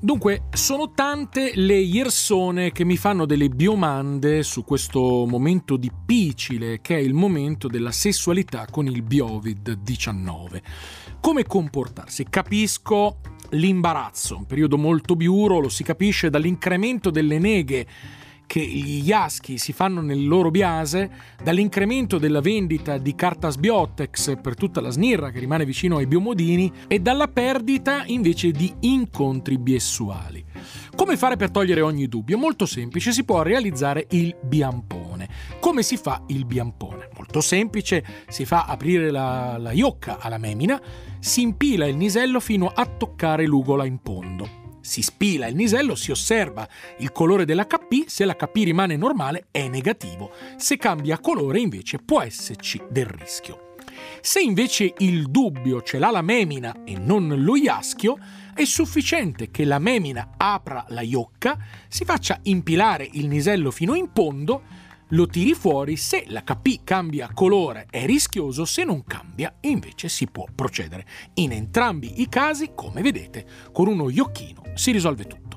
Dunque, sono tante le persone che mi fanno delle biomande su questo momento difficile che è il momento della sessualità con il biovid19. Come comportarsi? Capisco l'imbarazzo, un periodo molto biuro, lo si capisce dall'incremento delle neghe che gli yaschi si fanno nel loro biase, dall'incremento della vendita di carta sbiotex per tutta la snirra che rimane vicino ai biomodini e dalla perdita invece di incontri biessuali. Come fare per togliere ogni dubbio? Molto semplice, si può realizzare il biampone. Come si fa il biampone? Molto semplice, si fa aprire la iocca alla memina, si impila il nisello fino a toccare l'ugola in pondo. Si spila il nisello, si osserva il colore dell'HP, se l'HP rimane normale è negativo, se cambia colore invece può esserci del rischio. Se invece il dubbio ce l'ha la memina e non lo jaschio, è sufficiente che la memina apra la iocca, si faccia impilare il nisello fino in pondo, lo tiri fuori, se l'HP cambia colore è rischioso, se non cambia invece si può procedere. In entrambi i casi, come vedete, con uno iocchino si risolve tutto.